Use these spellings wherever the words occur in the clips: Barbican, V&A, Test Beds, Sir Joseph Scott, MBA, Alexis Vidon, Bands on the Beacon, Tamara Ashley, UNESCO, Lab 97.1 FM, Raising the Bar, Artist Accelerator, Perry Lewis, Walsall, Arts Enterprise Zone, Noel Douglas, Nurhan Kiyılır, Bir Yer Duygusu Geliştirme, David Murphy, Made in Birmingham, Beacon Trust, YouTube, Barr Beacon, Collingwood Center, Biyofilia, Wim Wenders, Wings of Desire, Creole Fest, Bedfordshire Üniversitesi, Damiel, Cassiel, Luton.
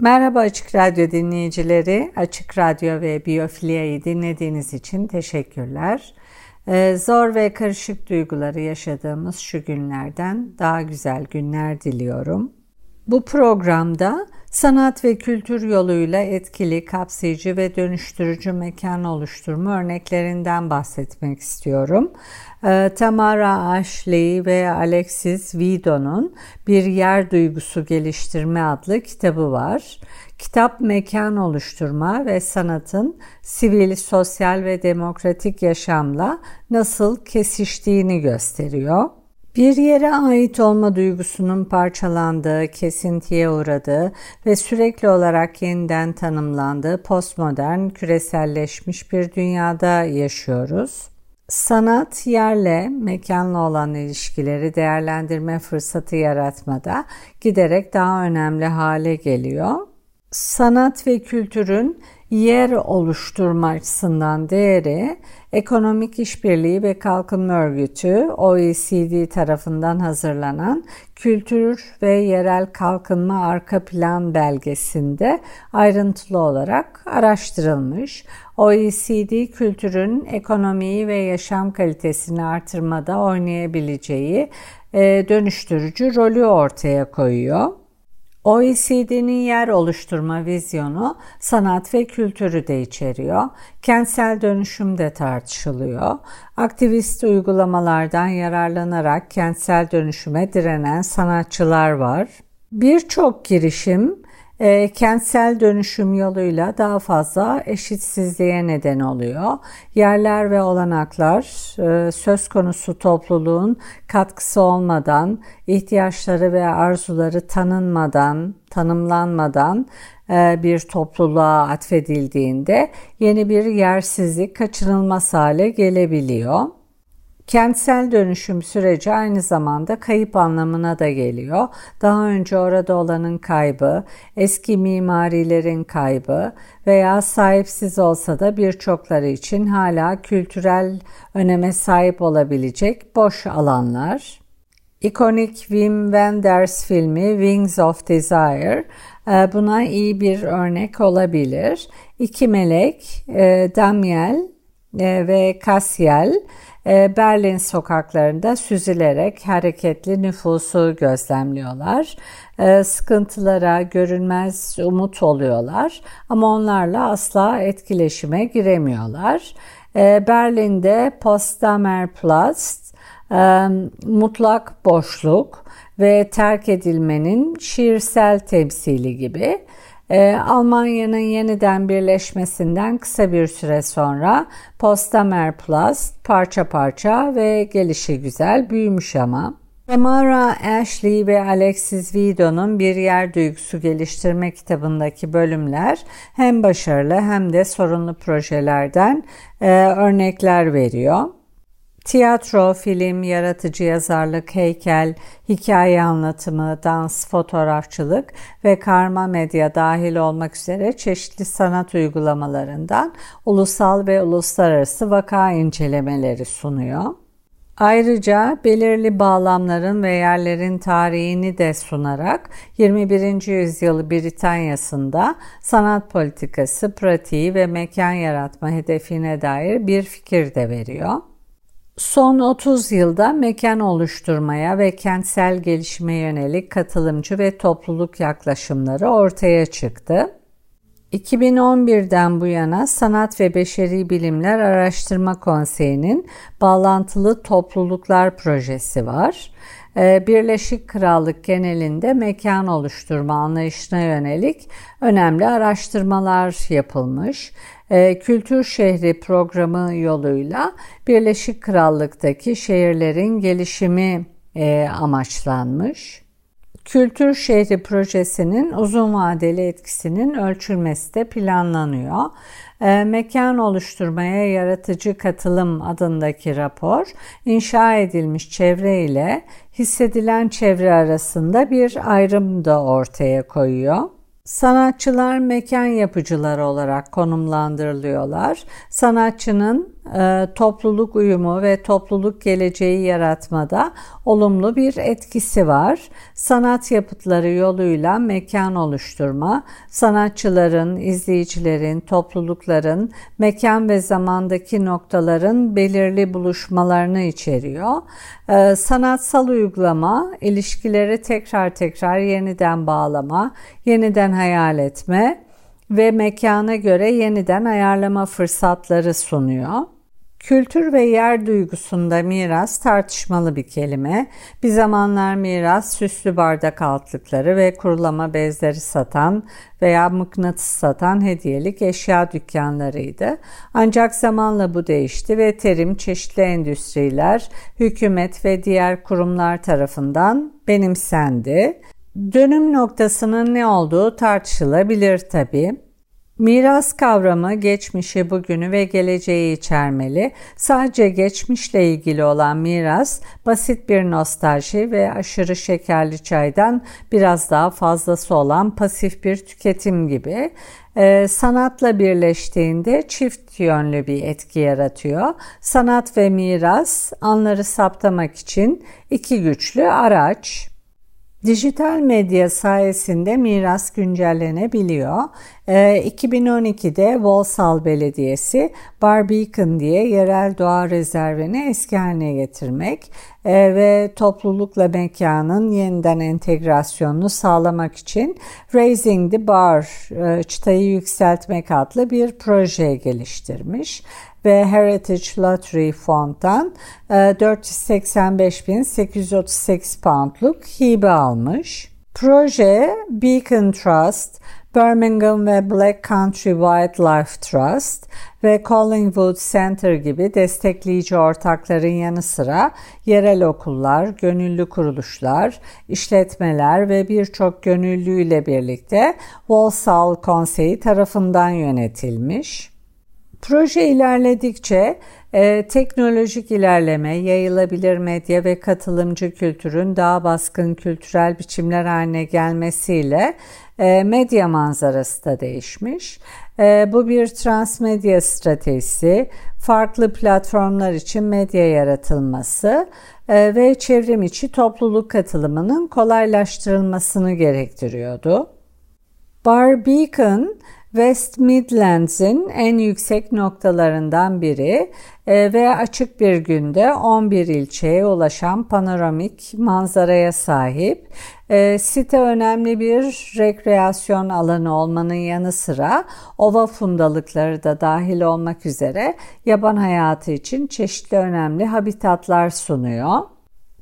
Merhaba Açık Radyo dinleyicileri. Açık Radyo ve Biyofilia'yı dinlediğiniz için teşekkürler. Zor ve karışık duyguları yaşadığımız şu günlerden daha güzel günler diliyorum. Bu programda sanat ve kültür yoluyla etkili, kapsayıcı ve dönüştürücü mekan oluşturma örneklerinden bahsetmek istiyorum. Tamara Ashley ve Alexis Vidon'un Bir Yer Duygusu Geliştirme adlı kitabı var. Kitap mekan oluşturma ve sanatın sivil, sosyal ve demokratik yaşamla nasıl kesiştiğini gösteriyor. Bir yere ait olma duygusunun parçalandığı, kesintiye uğradığı ve sürekli olarak yeniden tanımlandığı postmodern, küreselleşmiş bir dünyada yaşıyoruz. Sanat, yerle, mekanla olan ilişkileri değerlendirme fırsatı yaratmada giderek daha önemli hale geliyor. Sanat ve kültürün yer oluşturma açısından değeri, Ekonomik İşbirliği ve Kalkınma Örgütü OECD tarafından hazırlanan Kültür ve Yerel Kalkınma Arka Plan belgesinde ayrıntılı olarak araştırılmış. OECD, kültürün ekonomiyi ve yaşam kalitesini artırmada oynayabileceği dönüştürücü rolü ortaya koyuyor. OECD'nin yer oluşturma vizyonu sanat ve kültürü de içeriyor. Kentsel dönüşüm de tartışılıyor. Aktivist uygulamalardan yararlanarak kentsel dönüşüme direnen sanatçılar var. Birçok girişim kentsel dönüşüm yoluyla daha fazla eşitsizliğe neden oluyor. Yerler ve olanaklar söz konusu topluluğun katkısı olmadan, ihtiyaçları ve arzuları tanımlanmadan bir topluluğa atfedildiğinde yeni bir yersizlik kaçınılmaz hale gelebiliyor. Kentsel dönüşüm süreci aynı zamanda kayıp anlamına da geliyor. Daha önce orada olanın kaybı, eski mimarilerin kaybı veya sahipsiz olsa da birçokları için hala kültürel öneme sahip olabilecek boş alanlar. İkonik Wim Wenders filmi Wings of Desire buna iyi bir örnek olabilir. İki melek, Damiel ve Cassiel, Berlin sokaklarında süzülerek hareketli nüfusu gözlemliyorlar. Sıkıntılara görünmez umut oluyorlar ama onlarla asla etkileşime giremiyorlar. Berlin'de Potsdamer Platz, mutlak boşluk ve terk edilmenin şiirsel temsili gibi. Almanya'nın yeniden birleşmesinden kısa bir süre sonra Potsdamer Platz parça parça ve gelişigüzel büyümüş ama. Tamara Ashley ve Alexis Vidon'un Bir Yer Duygusu Geliştirme kitabındaki bölümler hem başarılı hem de sorunlu projelerden örnekler veriyor. Tiyatro, film, yaratıcı yazarlık, heykel, hikaye anlatımı, dans, fotoğrafçılık ve karma medya dahil olmak üzere çeşitli sanat uygulamalarından ulusal ve uluslararası vaka incelemeleri sunuyor. Ayrıca belirli bağlamların ve yerlerin tarihini de sunarak 21. yüzyıl Britanya'sında sanat politikası, pratiği ve mekan yaratma hedefine dair bir fikir de veriyor. Son 30 yılda mekan oluşturmaya ve kentsel gelişime yönelik katılımcı ve topluluk yaklaşımları ortaya çıktı. 2011'den bu yana Sanat ve Beşeri Bilimler Araştırma Konseyi'nin Bağlantılı Topluluklar Projesi var. Birleşik Krallık genelinde mekan oluşturma anlayışına yönelik önemli araştırmalar yapılmış. Kültür Şehri programı yoluyla Birleşik Krallık'taki şehirlerin gelişimi amaçlanmış. Kültür şehri projesinin uzun vadeli etkisinin ölçülmesi de planlanıyor. Mekan oluşturmaya yaratıcı katılım adındaki rapor, inşa edilmiş çevre ile hissedilen çevre arasında bir ayrım da ortaya koyuyor. Sanatçılar mekan yapıcıları olarak konumlandırılıyorlar. Sanatçının topluluk uyumu ve topluluk geleceği yaratmada olumlu bir etkisi var. Sanat yapıtları yoluyla mekan oluşturma, sanatçıların, izleyicilerin, toplulukların, mekan ve zamandaki noktaların belirli buluşmalarını içeriyor. Sanatsal uygulama, ilişkileri tekrar yeniden bağlama, yeniden hayal etme ve mekana göre yeniden ayarlama fırsatları sunuyor. Kültür ve yer duygusunda miras tartışmalı bir kelime. Bir zamanlar miras süslü bardak altlıkları ve kurulama bezleri satan veya mıknatıs satan hediyelik eşya dükkanlarıydı. Ancak zamanla bu değişti ve terim çeşitli endüstriler, hükümet ve diğer kurumlar tarafından benimsendi. Dönüm noktasının ne olduğu tartışılabilir tabii. Miras kavramı geçmişi, bugünü ve geleceği içermeli. Sadece geçmişle ilgili olan miras, basit bir nostalji ve aşırı şekerli çaydan biraz daha fazlası olan pasif bir tüketim gibi. Sanatla birleştiğinde çift yönlü bir etki yaratıyor. Sanat ve miras, anları saptamak için iki güçlü araç. Dijital medya sayesinde miras güncellenebiliyor. 2012'de Walsall Belediyesi, Barr Beacon diye yerel doğa rezervini eski haline getirmek ve toplulukla mekanın yeniden entegrasyonunu sağlamak için Raising the Bar, çıtayı yükseltmek adlı bir proje geliştirmiş ve Heritage Lottery Found'dan 485.838 poundluk hibe almış. Proje Beacon Trust, Birmingham and Black Country Wildlife Trust ve Collingwood Center gibi destekleyici ortakların yanı sıra yerel okullar, gönüllü kuruluşlar, işletmeler ve birçok gönüllüyle birlikte Walsall Konseyi tarafından yönetilmiş. Proje ilerledikçe teknolojik ilerleme, yayılabilir medya ve katılımcı kültürün daha baskın kültürel biçimler haline gelmesiyle medya manzarası da değişmiş. Bu bir transmedya stratejisi, farklı platformlar için medya yaratılması ve çevrim içi topluluk katılımının kolaylaştırılmasını gerektiriyordu. Barr Beacon, West Midlands'in en yüksek noktalarından biri ve açık bir günde 11 ilçeye ulaşan panoramik manzaraya sahip. Site önemli bir rekreasyon alanı olmanın yanı sıra ova fundalıkları da dahil olmak üzere yaban hayatı için çeşitli önemli habitatlar sunuyor.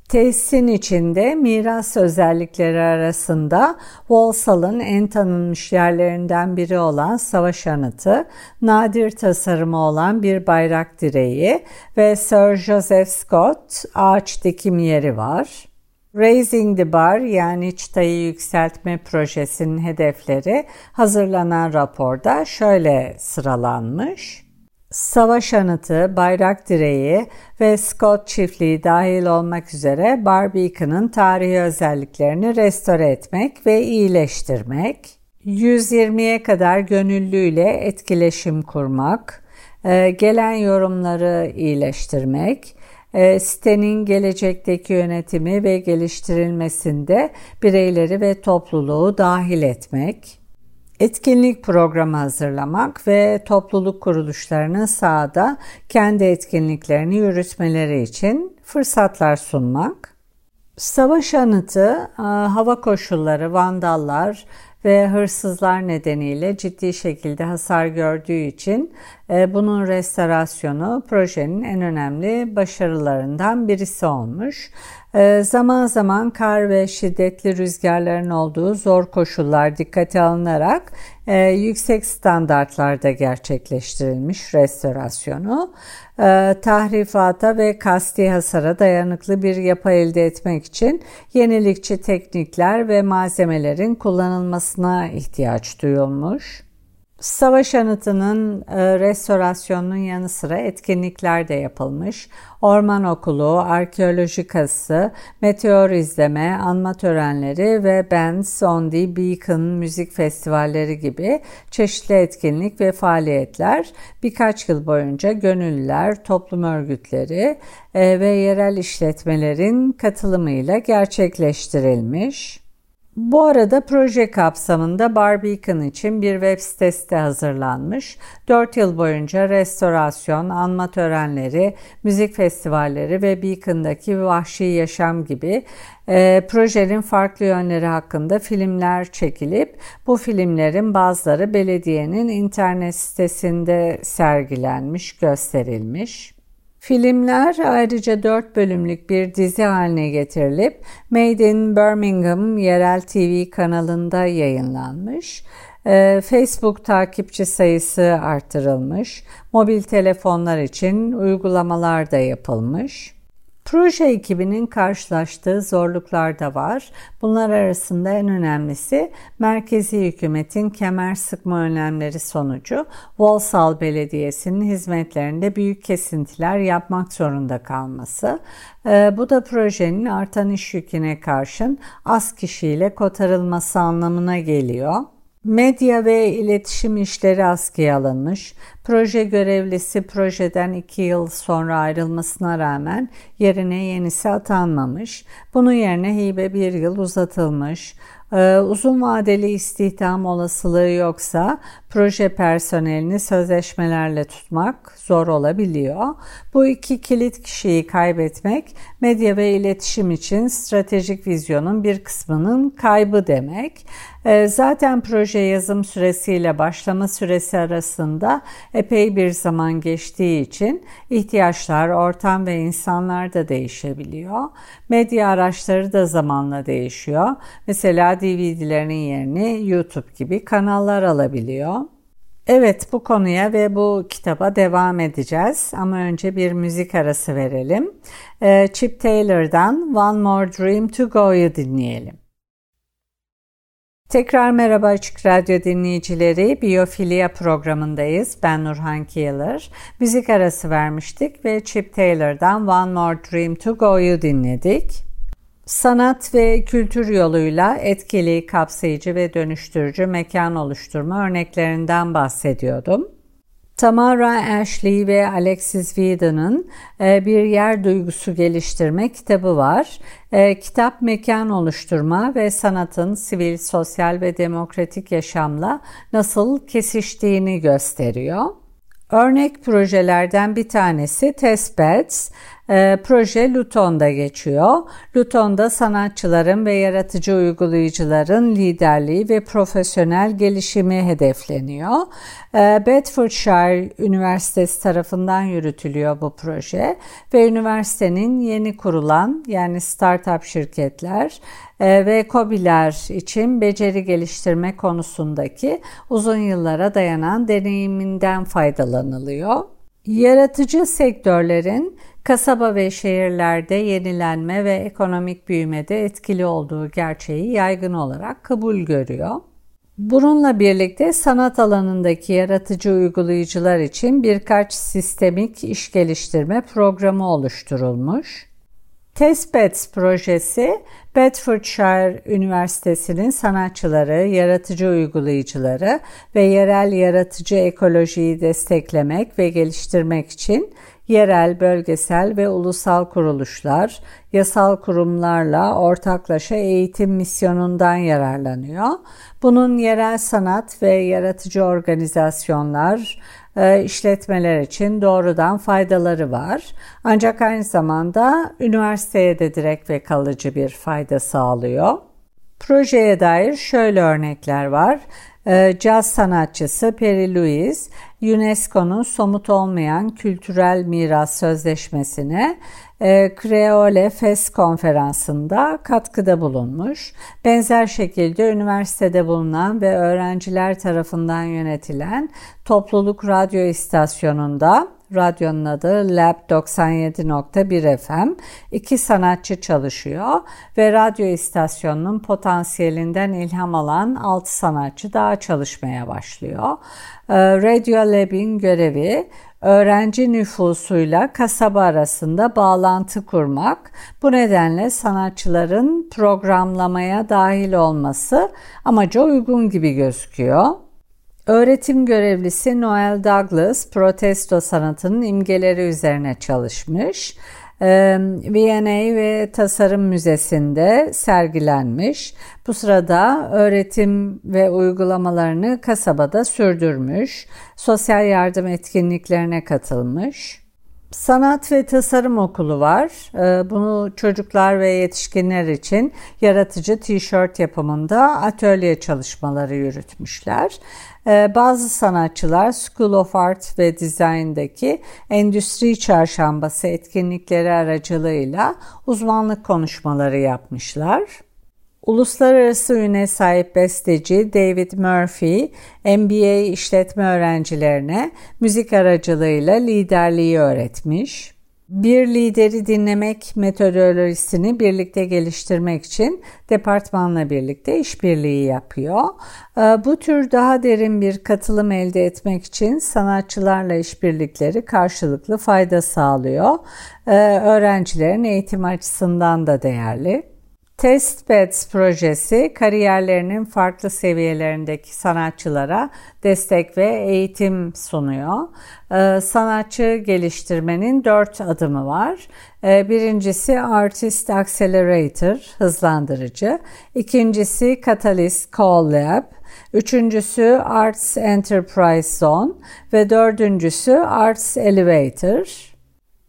Tesisin içinde miras özellikleri arasında Walsall'ın en tanınmış yerlerinden biri olan savaş anıtı, nadir tasarımı olan bir bayrak direği ve Sir Joseph Scott ağaç dikim yeri var. Raising the Bar, yani çıtayı yükseltme projesinin hedefleri hazırlanan raporda şöyle sıralanmış. Savaş anıtı, bayrak direği ve Scott çiftliği dahil olmak üzere Barbican'ın tarihi özelliklerini restore etmek ve iyileştirmek, 120'ye kadar gönüllüyle etkileşim kurmak, gelen yorumları iyileştirmek, sitenin gelecekteki yönetimi ve geliştirilmesinde bireyleri ve topluluğu dahil etmek, etkinlik programı hazırlamak ve topluluk kuruluşlarının sahada kendi etkinliklerini yürütmeleri için fırsatlar sunmak. Savaş anıtı, hava koşulları, vandallar ve hırsızlar nedeniyle ciddi şekilde hasar gördüğü için Bunun restorasyonu projenin en önemli başarılarından birisi olmuş. Zaman zaman kar ve şiddetli rüzgarların olduğu zor koşullar dikkate alınarak yüksek standartlarda gerçekleştirilmiş restorasyonu. Tahrifata ve kasti hasara dayanıklı bir yapı elde etmek için yenilikçi teknikler ve malzemelerin kullanılmasına ihtiyaç duyulmuş. Savaş anıtının restorasyonunun yanı sıra etkinlikler de yapılmış. Orman okulu, arkeoloji kazısı, meteor izleme, anma törenleri ve Bands on the Beacon müzik festivalleri gibi çeşitli etkinlik ve faaliyetler birkaç yıl boyunca gönüllüler, toplum örgütleri ve yerel işletmelerin katılımıyla gerçekleştirilmiş. Bu arada proje kapsamında Barbican için bir web sitesi de hazırlanmış. 4 yıl boyunca restorasyon, anma törenleri, müzik festivalleri ve Beacon'daki vahşi yaşam gibi projenin farklı yönleri hakkında filmler çekilip bu filmlerin bazıları belediyenin internet sitesinde sergilenmiş, gösterilmiş. Filmler ayrıca 4 bölümlük bir dizi haline getirilip Made in Birmingham yerel TV kanalında yayınlanmış. Facebook takipçi sayısı artırılmış. Mobil telefonlar için uygulamalar da yapılmış. Proje ekibinin karşılaştığı zorluklar da var. Bunlar arasında en önemlisi merkezi hükümetin kemer sıkma önlemleri sonucu Walsall Belediyesi'nin hizmetlerinde büyük kesintiler yapmak zorunda kalması. Bu da projenin artan iş yüküne karşın az kişiyle kotarılması anlamına geliyor. Medya ve iletişim işleri askıya alınmış. Proje görevlisi projeden 2 yıl sonra ayrılmasına rağmen yerine yenisi atanmamış. Bunun yerine hibe 1 yıl uzatılmış. Uzun vadeli istihdam olasılığı yoksa proje personelini sözleşmelerle tutmak zor olabiliyor. Bu 2 kilit kişiyi kaybetmek medya ve iletişim için stratejik vizyonun bir kısmının kaybı demek. Zaten proje yazım süresiyle başlama süresi arasında epey bir zaman geçtiği için ihtiyaçlar, ortam ve insanlar da değişebiliyor. Medya araçları da zamanla değişiyor. Mesela DVD'lerin yerini YouTube gibi kanallar alabiliyor. Evet, bu konuya ve bu kitaba devam edeceğiz ama önce bir müzik arası verelim. Chip Taylor'dan One More Dream to Go'yu dinleyelim. Tekrar merhaba Açık Radyo dinleyicileri, Biyofilia programındayız. Ben Nurhan Kiyılır. Müzik arası vermiştik ve Chip Taylor'dan One More Dream to Go'yu dinledik. Sanat ve kültür yoluyla etkili, kapsayıcı ve dönüştürücü mekan oluşturma örneklerinden bahsediyordum. Tamara Ashley ve Alexis Vidon'un Bir Yer Duygusu Geliştirme kitabı var. Kitap mekan oluşturma ve sanatın sivil, sosyal ve demokratik yaşamla nasıl kesiştiğini gösteriyor. Örnek projelerden bir tanesi Test Beds. Proje Luton'da geçiyor. Luton'da sanatçıların ve yaratıcı uygulayıcıların liderliği ve profesyonel gelişimi hedefleniyor. Bedfordshire Üniversitesi tarafından yürütülüyor bu proje ve üniversitenin yeni kurulan yani startup şirketler ve KOBİ'ler için beceri geliştirme konusundaki uzun yıllara dayanan deneyiminden faydalanılıyor. Yaratıcı sektörlerin kasaba ve şehirlerde yenilenme ve ekonomik büyümede etkili olduğu gerçeği yaygın olarak kabul görüyor. Bununla birlikte sanat alanındaki yaratıcı uygulayıcılar için birkaç sistemik iş geliştirme programı oluşturulmuş. Test Beds projesi Bedfordshire Üniversitesi'nin sanatçıları, yaratıcı uygulayıcıları ve yerel yaratıcı ekolojiyi desteklemek ve geliştirmek için yerel, bölgesel ve ulusal kuruluşlar, yasal kurumlarla ortaklaşa eğitim misyonundan yararlanıyor. Bunun yerel sanat ve yaratıcı organizasyonlar, işletmeler için doğrudan faydaları var. Ancak aynı zamanda üniversiteye de direkt ve kalıcı bir fayda sağlıyor. Projeye dair şöyle örnekler var. caz sanatçısı Perry Lewis, UNESCO'nun somut olmayan kültürel miras sözleşmesine Creole Fest konferansında katkıda bulunmuş. Benzer şekilde üniversitede bulunan ve öğrenciler tarafından yönetilen topluluk radyo istasyonunda, radyonun adı Lab 97.1 FM, 2 sanatçı çalışıyor ve radyo istasyonunun potansiyelinden ilham alan 6 sanatçı daha çalışmaya başlıyor. Radio Lab'in görevi öğrenci nüfusuyla kasaba arasında bağlantı kurmak. Bu nedenle sanatçıların programlamaya dahil olması amaca uygun gibi gözüküyor. Öğretim görevlisi Noel Douglas protesto sanatının imgeleri üzerine çalışmış. V&A ve Tasarım Müzesi'nde sergilenmiş. Bu sırada öğretim ve uygulamalarını kasabada sürdürmüş. Sosyal yardım etkinliklerine katılmış. Sanat ve Tasarım Okulu var. Bunu çocuklar ve yetişkinler için yaratıcı tişört yapımında atölye çalışmaları yürütmüşler. Bazı sanatçılar School of Art ve Design'daki Endüstri Çarşambası etkinlikleri aracılığıyla uzmanlık konuşmaları yapmışlar. Uluslararası üne sahip besteci David Murphy, MBA işletme öğrencilerine müzik aracılığıyla liderliği öğretmiş. Bir lideri dinlemek metodolojisini birlikte geliştirmek için departmanla birlikte işbirliği yapıyor. Bu tür daha derin bir katılım elde etmek için sanatçılarla işbirlikleri karşılıklı fayda sağlıyor. Öğrencilerin eğitim açısından da değerli. Test Beds projesi kariyerlerinin farklı seviyelerindeki sanatçılara destek ve eğitim sunuyor. Sanatçı geliştirmenin 4 adımı var. Birincisi Artist Accelerator, hızlandırıcı. İkincisi Catalyst Collab. Üçüncüsü Arts Enterprise Zone ve dördüncüsü Arts Elevator.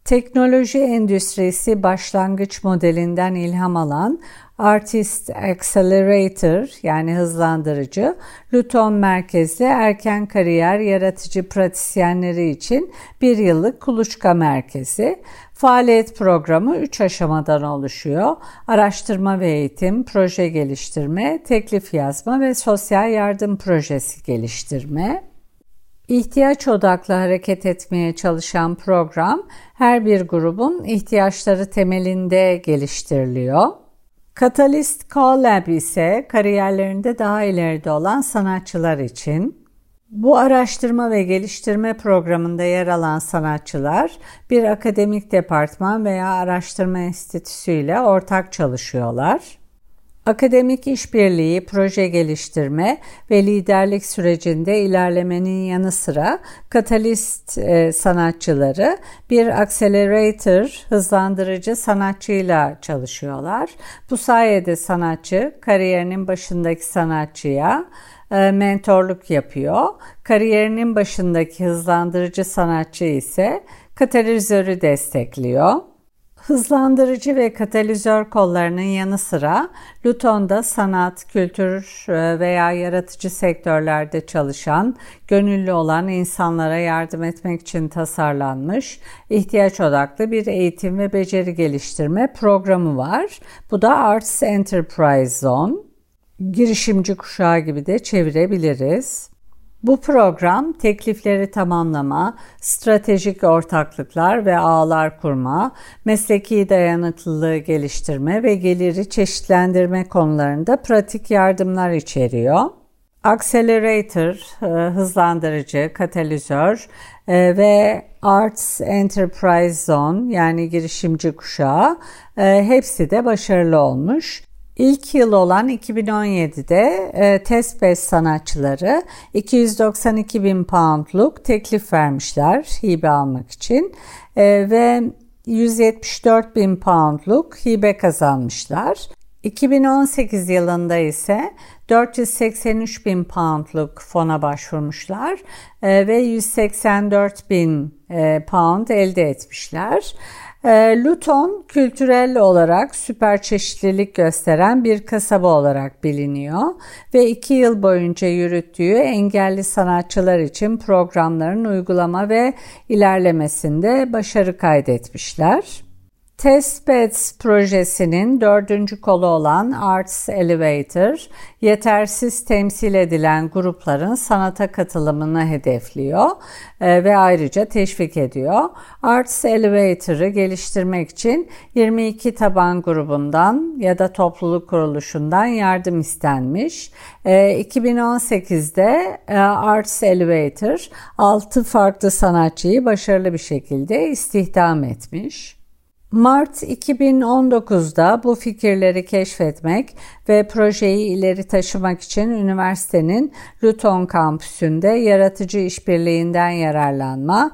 Teknoloji endüstrisi başlangıç modelinden ilham alan Artist Accelerator, yani hızlandırıcı, Luton merkezli erken kariyer yaratıcı pratisyenleri için bir yıllık kuluçka merkezi. Faaliyet programı 3 aşamadan oluşuyor. Araştırma ve eğitim, proje geliştirme, teklif yazma ve sosyal yardım projesi geliştirme. İhtiyaç odaklı hareket etmeye çalışan program, her bir grubun ihtiyaçları temelinde geliştiriliyor. Catalyst Collab ise kariyerlerinde daha ileride olan sanatçılar için. Bu araştırma ve geliştirme programında yer alan sanatçılar bir akademik departman veya araştırma enstitüsüyle ortak çalışıyorlar. Akademik işbirliği, proje geliştirme ve liderlik sürecinde ilerlemenin yanı sıra katalist sanatçıları bir accelerator, hızlandırıcı sanatçıyla çalışıyorlar. Bu sayede sanatçı kariyerinin başındaki sanatçıya mentorluk yapıyor. Kariyerinin başındaki hızlandırıcı sanatçı ise katalizörü destekliyor. Hızlandırıcı ve katalizör kollarının yanı sıra Luton'da sanat, kültür veya yaratıcı sektörlerde çalışan, gönüllü olan insanlara yardım etmek için tasarlanmış, ihtiyaç odaklı bir eğitim ve beceri geliştirme programı var. Bu da Arts Enterprise Zone. Girişimci kuşağı gibi de çevirebiliriz. Bu program teklifleri tamamlama, stratejik ortaklıklar ve ağlar kurma, mesleki dayanıklılığı geliştirme ve geliri çeşitlendirme konularında pratik yardımlar içeriyor. Accelerator, hızlandırıcı, katalizör ve Arts Enterprise Zone, yani girişimci kuşağı, hepsi de başarılı olmuş. İlk yıl olan 2017'de Test Beds sanatçıları 292.000 poundluk teklif vermişler hibe almak için ve 174.000 poundluk hibe kazanmışlar. 2018 yılında ise 483.000 poundluk fona başvurmuşlar ve 184.000 pound elde etmişler. Luton kültürel olarak süper çeşitlilik gösteren bir kasaba olarak biliniyor ve 2 yıl boyunca yürüttüğü engelli sanatçılar için programların uygulama ve ilerlemesinde başarı kaydetmişler. Test Beds projesinin 4. kolu olan Arts Elevator, yetersiz temsil edilen grupların sanata katılımını hedefliyor ve ayrıca teşvik ediyor. Arts Elevator'ı geliştirmek için 22 taban grubundan ya da topluluk kuruluşundan yardım istenmiş. 2018'de Arts Elevator 6 farklı sanatçıyı başarılı bir şekilde istihdam etmiş. Mart 2019'da bu fikirleri keşfetmek ve projeyi ileri taşımak için üniversitenin Luton kampüsünde yaratıcı işbirliğinden yararlanma,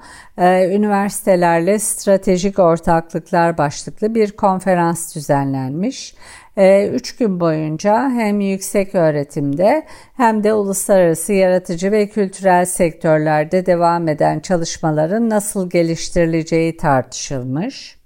üniversitelerle stratejik ortaklıklar başlıklı bir konferans düzenlenmiş. 3 gün boyunca hem yüksek öğretimde hem de uluslararası yaratıcı ve kültürel sektörlerde devam eden çalışmaların nasıl geliştirileceği tartışılmış.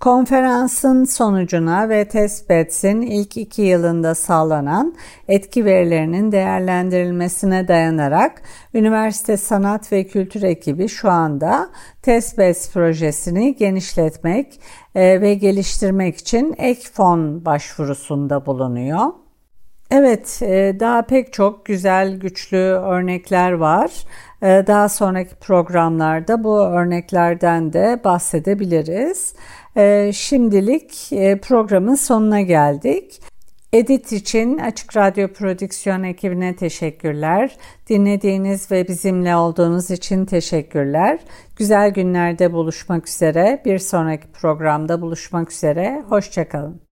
Konferansın sonucuna ve Test Beds'in ilk 2 yılında sağlanan etki verilerinin değerlendirilmesine dayanarak üniversite sanat ve kültür ekibi şu anda Test Beds projesini genişletmek ve geliştirmek için ek fon başvurusunda bulunuyor. Evet, daha pek çok güzel, güçlü örnekler var. Daha sonraki programlarda bu örneklerden de bahsedebiliriz. Şimdilik programın sonuna geldik. Edit için Açık Radyo Prodüksiyon ekibine teşekkürler. Dinlediğiniz ve bizimle olduğunuz için teşekkürler. Güzel günlerde buluşmak üzere. Bir sonraki programda buluşmak üzere. Hoşça kalın.